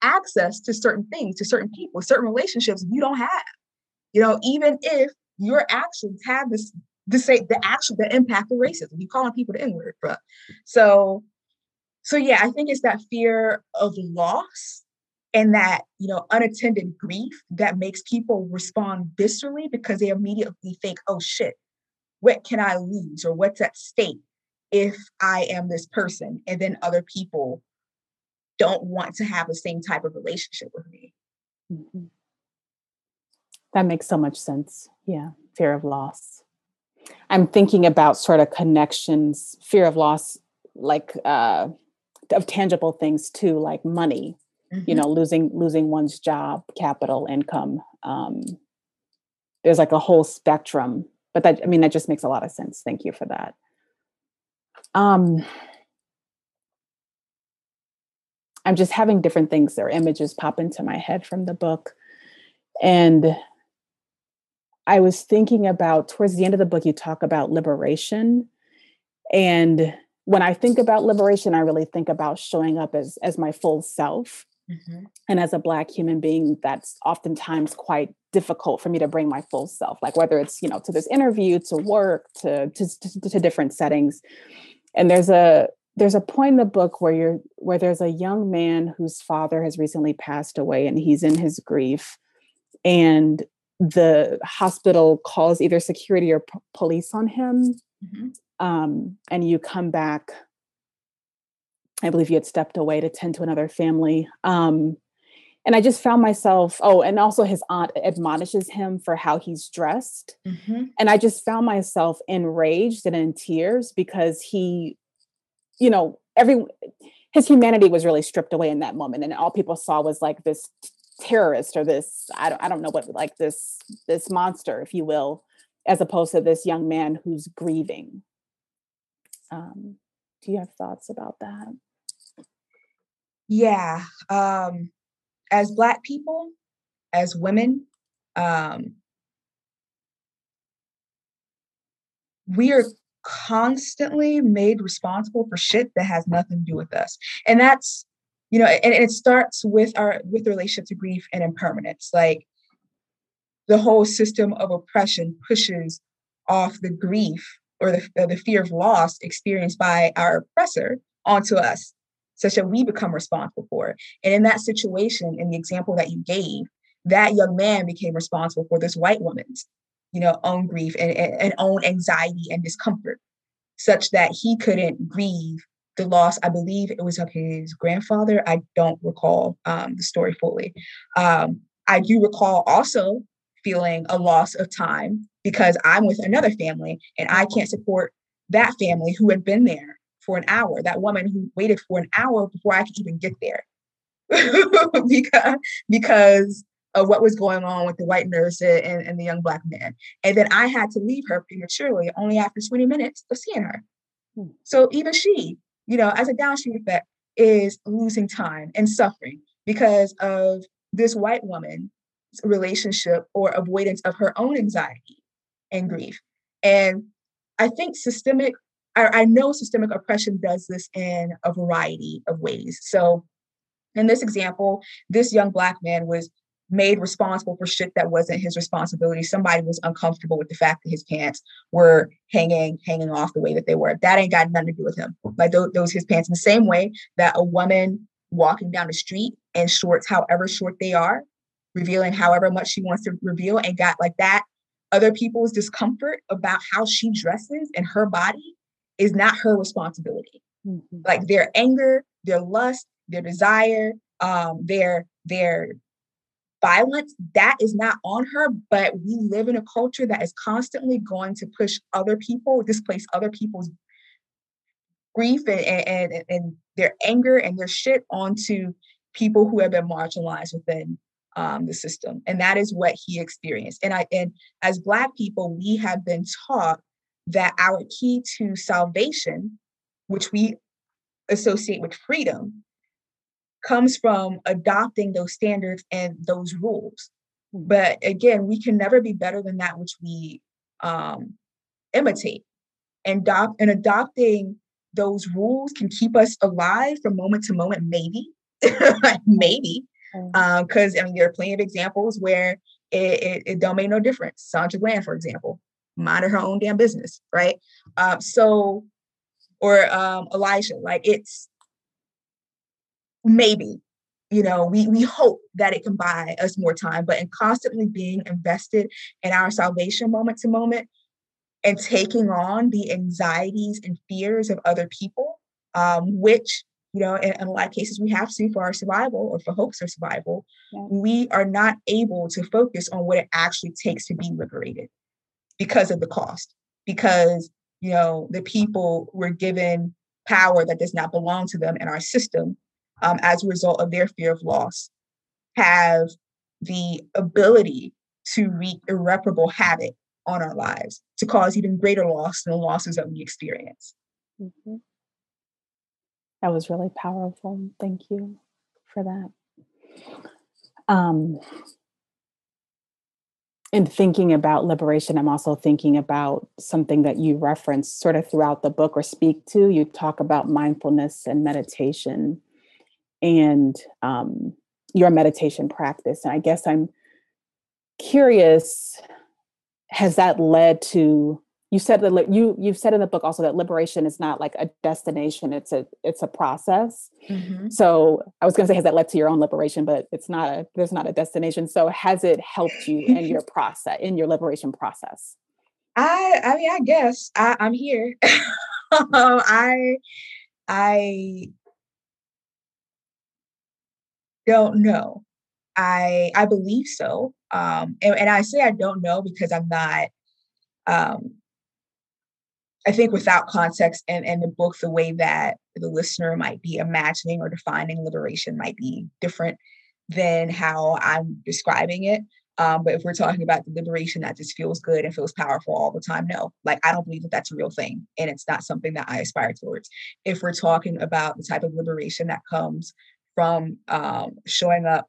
access to certain things, to certain people, certain relationships you don't have. You know, even if your actions have this, this the actual the impact of racism, you calling people the N-word, bro. So, so yeah, I think it's that fear of loss and that, you know, unattended grief that makes people respond viscerally, because they immediately think, "Oh shit, what can I lose, or what's at stake if I am this person?" And then other people don't want to have the same type of relationship with me. Mm-hmm. That makes so much sense. Yeah. Fear of loss. I'm thinking about sort of connections, fear of loss, like uh, of tangible things too, like money, mm-hmm. you know, losing, losing one's job, capital, income. Um, there's like a whole spectrum, but that, I mean, that just makes a lot of sense. Thank you for that. Um, I'm just having different things or images pop into my head from the book. And I was thinking about, towards the end of the book, you talk about liberation. And when I think about liberation, I really think about showing up as, as my full self. Mm-hmm. And as a Black human being, that's oftentimes quite difficult for me to bring my full self, like whether it's, you know, to this interview, to work, to, to, to, to different settings. And there's a there's a point in the book where you're where there's a young man whose father has recently passed away, and he's in his grief. And the hospital calls either security or p- police on him. Mm-hmm. Um, and you come back. I believe you had stepped away to tend to another family. Um, and I just found myself, oh, and also his aunt admonishes him for how he's dressed. Mm-hmm. And I just found myself enraged and in tears, because he, you know, every, his humanity was really stripped away in that moment. And all people saw was like this terrorist, or this, I don't, I don't know what, like this, this monster, if you will, as opposed to this young man who's grieving. Um, do you have thoughts about that? Yeah. Um, as Black people, as women, um, we are constantly made responsible for shit that has nothing to do with us. And that's, you know, and, and it starts with our, with relationship to grief and impermanence. Like, the whole system of oppression pushes off the grief or the, or the fear of loss experienced by our oppressor onto us, such that we become responsible for it. And in that situation, in the example that you gave, that young man became responsible for this white woman's, you know, own grief and, and, and own anxiety and discomfort, such that he couldn't grieve the loss. I believe it was of his grandfather. I don't recall um, the story fully. Um, I do recall also feeling a loss of time, because I'm with another family and I can't support that family who had been there for an hour, that woman who waited for an hour before I could even get there because, because of what was going on with the white nurse and, and the young Black man. And then I had to leave her prematurely, only after twenty minutes of seeing her. Hmm. So even she, you know, as a downstream effect, is losing time and suffering because of this white woman's relationship or avoidance of her own anxiety and grief. And I think systemic I, I know systemic oppression does this in a variety of ways. So in this example, this young Black man was made responsible for shit that wasn't his responsibility. Somebody was uncomfortable with the fact that his pants were hanging, hanging off the way that they were. That ain't got nothing to do with him. Like those, those his pants. In the same way that a woman walking down the street in shorts, however short they are, revealing however much she wants to reveal, and got like that, other people's discomfort about how she dresses and her body is not her responsibility. Mm-hmm. Like their anger, their lust, their desire, um, their, their violence, that is not on her, but we live in a culture that is constantly going to push other people, displace other people's grief and, and, and their anger and their shit onto people who have been marginalized within um, the system. And that is what he experienced. And I, and as Black people, we have been taught that our key to salvation, which we associate with freedom, comes from adopting those standards and those rules. But again, we can never be better than that which we um, imitate. And, adopt, and adopting those rules can keep us alive from moment to moment, maybe, maybe. Because um, I mean, there are plenty of examples where it, it, it don't make no difference. Sandra Bland, for example, minded her own damn business, right? Um, so, or um, Elijah, like it's, maybe, you know, we, we hope that it can buy us more time, but in constantly being invested in our salvation moment to moment and taking on the anxieties and fears of other people, um, which, you know, in, in a lot of cases we have to for our survival or for hopes of survival, yeah. We are not able to focus on what it actually takes to be liberated because of the cost, because, you know, the people were given power that does not belong to them in our system. Um, as a result of their fear of loss, have the ability to wreak irreparable havoc on our lives, to cause even greater loss than the losses that we experience. Mm-hmm. That was really powerful. Thank you for that. Um, and thinking about liberation, I'm also thinking about something that you reference sort of throughout the book or speak to. You talk about mindfulness and meditation. And um, your meditation practice. And I guess I'm curious, has that led to, you said that you, you've said in the book also that liberation is not like a destination, it's a it's a process. Mm-hmm. So I was gonna say, has that led to your own liberation, but it's not a, there's not a destination. So has it helped you in your process, in your liberation process? I, I mean, I guess I, I'm here. I, I, Don't know. I I believe so. Um, and, and I say I don't know because I'm not, um, I think without context and, and the book, the way that the listener might be imagining or defining liberation might be different than how I'm describing it. Um, but if we're talking about the liberation that just feels good and feels powerful all the time, no, like I don't believe that that's a real thing. And it's not something that I aspire towards. If we're talking about the type of liberation that comes from um, showing up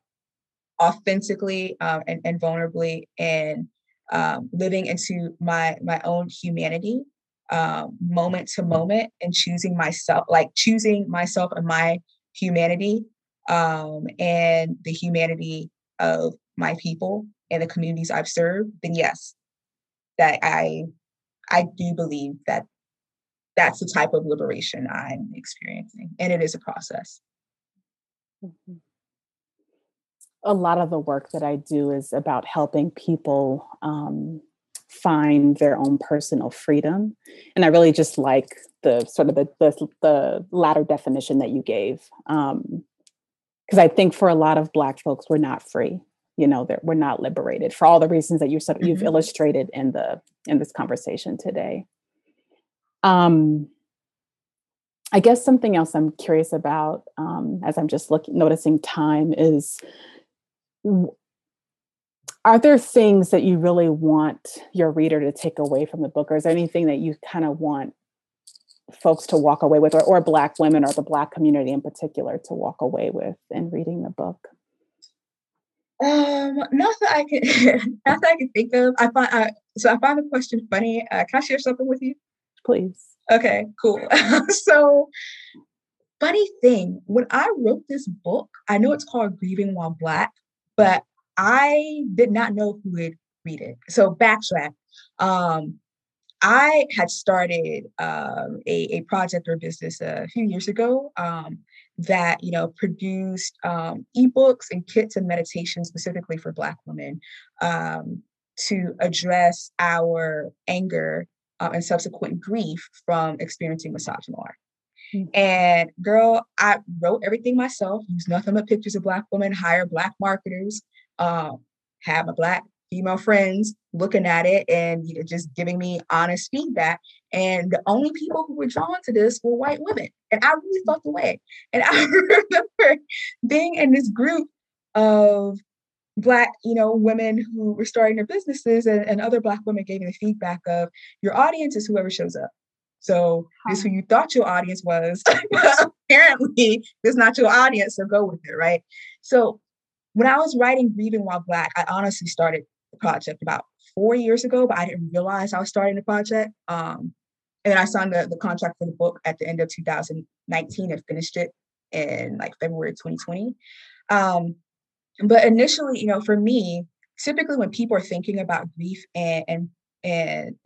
authentically um, and, and vulnerably and um, living into my my own humanity um, moment to moment and choosing myself, like choosing myself and my humanity um, and the humanity of my people and the communities I've served, then yes, that I I do believe that that's the type of liberation I'm experiencing. And it is a process. Mm-hmm. A lot of the work that I do is about helping people um, find their own personal freedom. And I really just like the sort of the, the, the latter definition that you gave. Um, because I think for a lot of Black folks, we're not free, you know, that we're not liberated for all the reasons that you sort of, mm-hmm. you've illustrated in the, in this conversation today. Um, I guess something else I'm curious about, um, as I'm just looking, noticing time, is, are there things that you really want your reader to take away from the book? Or is there anything that you kind of want folks to walk away with, or, or Black women or the Black community in particular to walk away with in reading the book? Um, not that I can, not that I can think of. I find, I, so I find the question funny. Uh, can I share something with you? Please. Okay, cool. So, funny thing, when I wrote this book, I know it's called Grieving While Black, but I did not know who would read it. So backtrack. Um, I had started um, a, a project or business a few years ago um, that, you know, produced um, ebooks and kits and meditation specifically for Black women um, to address our anger uh, and subsequent grief from experiencing misogynoir. Mm-hmm. And girl, I wrote everything myself, used nothing but pictures of Black women, hired Black marketers, um, had my Black female friends looking at it and, you know, just giving me honest feedback. And the only people who were drawn to this were white women. And I really felt the way. And I remember being in this group of Black, you know, women who were starting their businesses, and, and other Black women gave me the feedback of, your audience is whoever shows up. So this is who you thought your audience was. Apparently, this is not your audience, so go with it, right? So when I was writing Grieving While Black, I honestly started the project about four years ago, but I didn't realize I was starting the project. Um, and then I signed the, the contract for the book at the end of two thousand nineteen and finished it in like February twenty twenty. Um, but initially, you know, for me, typically when people are thinking about grief and and and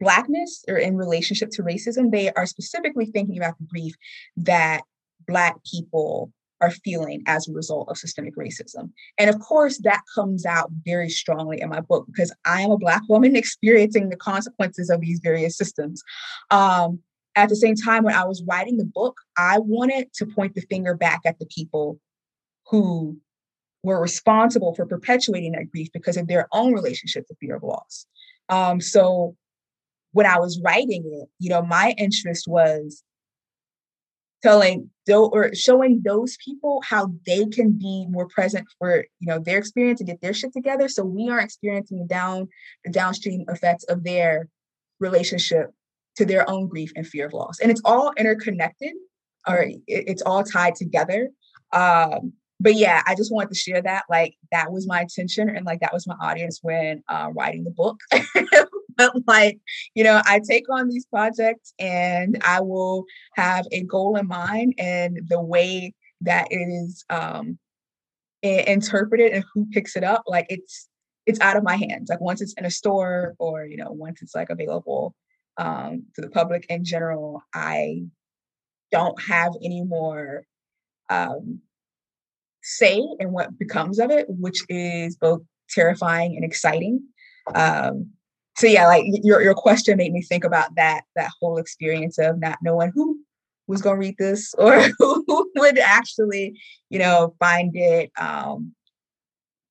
Blackness or in relationship to racism, they are specifically thinking about the grief that Black people are feeling as a result of systemic racism. And of course, that comes out very strongly in my book because I am a Black woman experiencing the consequences of these various systems. Um, at the same time, when I was writing the book, I wanted to point the finger back at the people who were responsible for perpetuating that grief because of their own relationship to fear of loss. Um, so when I was writing it, you know, my interest was telling or showing those people how they can be more present for, you know, their experience and get their shit together. So we are experiencing the down the downstream effects of their relationship to their own grief and fear of loss. And it's all interconnected, or it's all tied together. Um, but yeah, I just wanted to share that. Like, that was my intention. And like, that was my audience when uh, writing the book. But like, you know, I take on these projects and I will have a goal in mind, and the way that it is um, it interpreted and who picks it up, like it's, it's out of my hands. Like once it's in a store or, you know, once it's like available um, to the public in general, I don't have any more um, say in what becomes of it, which is both terrifying and exciting. Um, So yeah, like your your question made me think about that that whole experience of not knowing who was going to read this or who would actually, you know, find it um,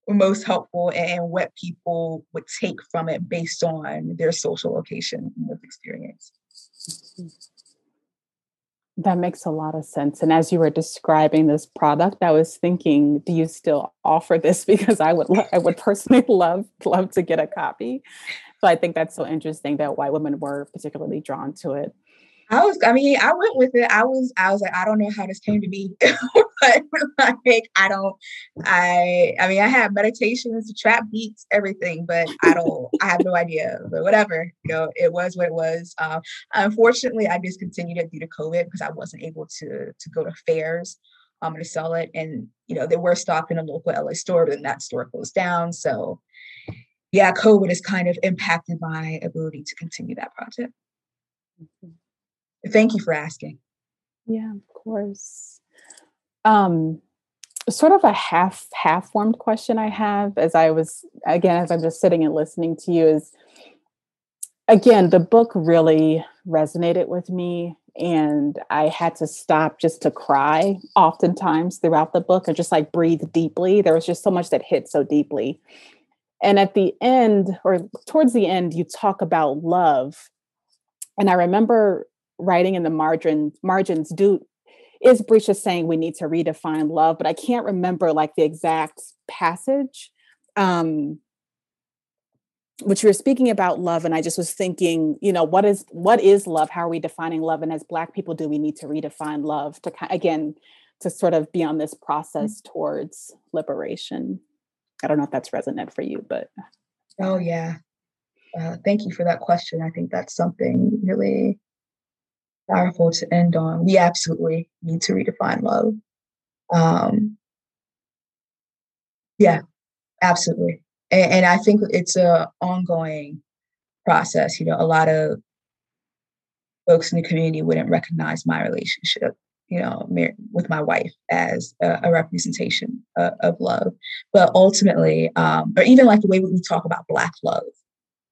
most helpful, and what people would take from it based on their social location and this experience. That makes a lot of sense. And as you were describing this product, I was thinking, do you still offer this? Because I would lo- I would personally love love to get a copy. So I think that's so interesting that white women were particularly drawn to it. I was, I mean, I went with it. I was, I was like, I don't know how this came to be, but like, I don't, I, I mean, I have meditations, trap beats, everything, but I don't, I have no idea, but whatever, you know, it was what it was. Um, unfortunately, I discontinued it due to COVID because I wasn't able to, to go to fairs um, to sell it. And, you know, they were stocked in a local L A store, but then that store closed down. So yeah, COVID has kind of impacted my ability to continue that project. Mm-hmm. Thank you for asking. Yeah, of course. Um, sort of a half, half-formed question I have as I was, again, as I'm just sitting and listening to you is, again, the book really resonated with me, and I had to stop just to cry oftentimes throughout the book and just like breathe deeply. There was just so much that hit so deeply. And at the end, or towards the end, you talk about love. And I remember writing in the margin, margins, do is Brisha saying we need to redefine love, but I can't remember like the exact passage, um, which you were speaking about love. And I just was thinking, you know, what is, what is love? How are we defining love? And as Black people, do we need to redefine love to, again, to sort of be on this process mm-hmm. towards liberation? I don't know if that's resonant for you, but. Oh yeah. Uh, thank you for that question. I think that's something really powerful to end on. We absolutely need to redefine love. Um, yeah, absolutely. And, and I think it's an ongoing process. You know, a lot of folks in the community wouldn't recognize my relationship, you know, with my wife as a, a representation of, of love. But ultimately, um, or even like the way we talk about Black love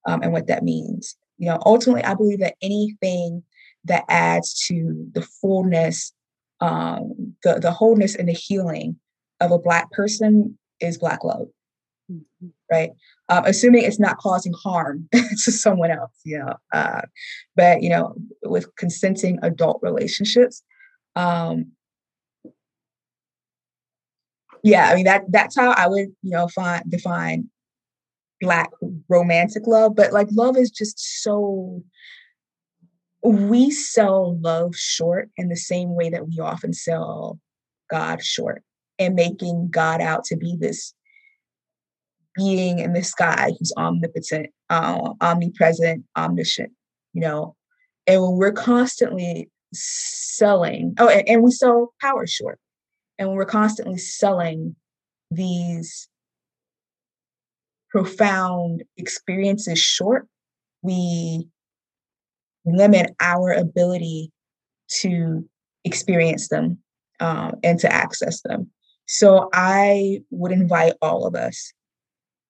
um, and what that means, you know, ultimately, I believe that anything that adds to the fullness, um, the, the wholeness and the healing of a Black person is Black love, mm-hmm. right? Um, assuming it's not causing harm to someone else, you know. Uh, but, you know, with consenting adult relationships, um, yeah, I mean, that that's how I would, you know, find, define Black romantic love. But, like, love is just so... We sell love short in the same way that we often sell God short, and making God out to be this being in the sky who's omnipotent, uh, omnipresent, omniscient, you know. And when we're constantly selling, oh, and, and we sell power short. And when we're constantly selling these profound experiences short, we limit our ability to experience them um, and to access them. So I would invite all of us,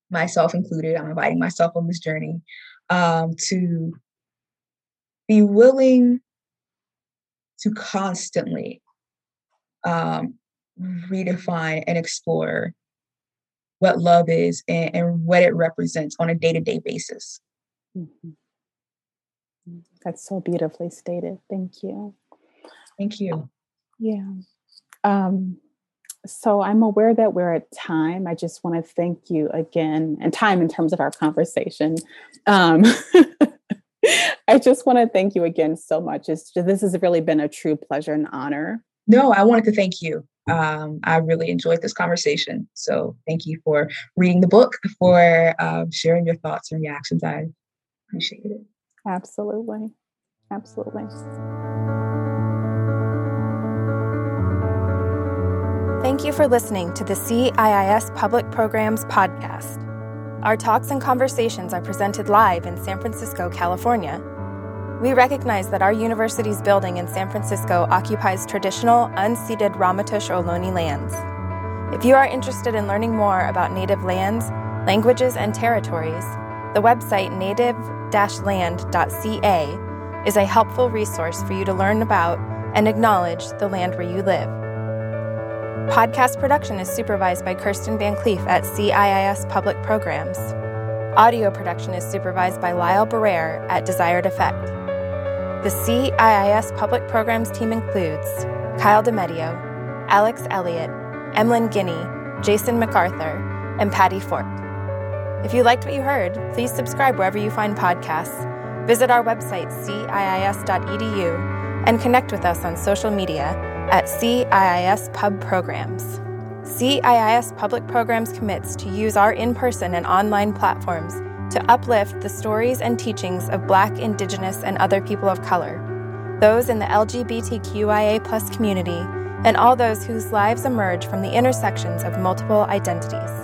myself included, I'm inviting myself on this journey, um, to be willing to constantly um, redefine and explore what love is and, and what it represents on a day-to-day basis. Mm-hmm. That's so beautifully stated. Thank you. Thank you. Yeah. Um, so I'm aware that we're at time. I just want to thank you again, and time in terms of our conversation. Um, I just want to thank you again so much. It's, this has really been a true pleasure and honor. No, I wanted to thank you. Um, I really enjoyed this conversation. So thank you for reading the book, for uh, sharing your thoughts and reactions. I appreciate it. Absolutely. Absolutely. Thank you for listening to the C I I S Public Programs podcast. Our talks and conversations are presented live in San Francisco, California. We recognize that our university's building in San Francisco occupies traditional, unceded Ramaytush Ohlone lands. If you are interested in learning more about Native lands, languages, and territories, the website native dash land dot c a is a helpful resource for you to learn about and acknowledge the land where you live. Podcast production is supervised by Kirsten Van Cleef at C I I S Public Programs. Audio production is supervised by Lyle Barrer at Desired Effect. The C I I S Public Programs team includes Kyle DiMedio, Alex Elliott, Emlyn Guinea, Jason MacArthur, and Patty Fork. If you liked what you heard, please subscribe wherever you find podcasts. Visit our website, C I I S dot e d u, and connect with us on social media at C I I S Pub Programs. C I I S Public Programs commits to use our in-person and online platforms to uplift the stories and teachings of Black, Indigenous, and other people of color, those in the L G B T Q I A plus community, and all those whose lives emerge from the intersections of multiple identities.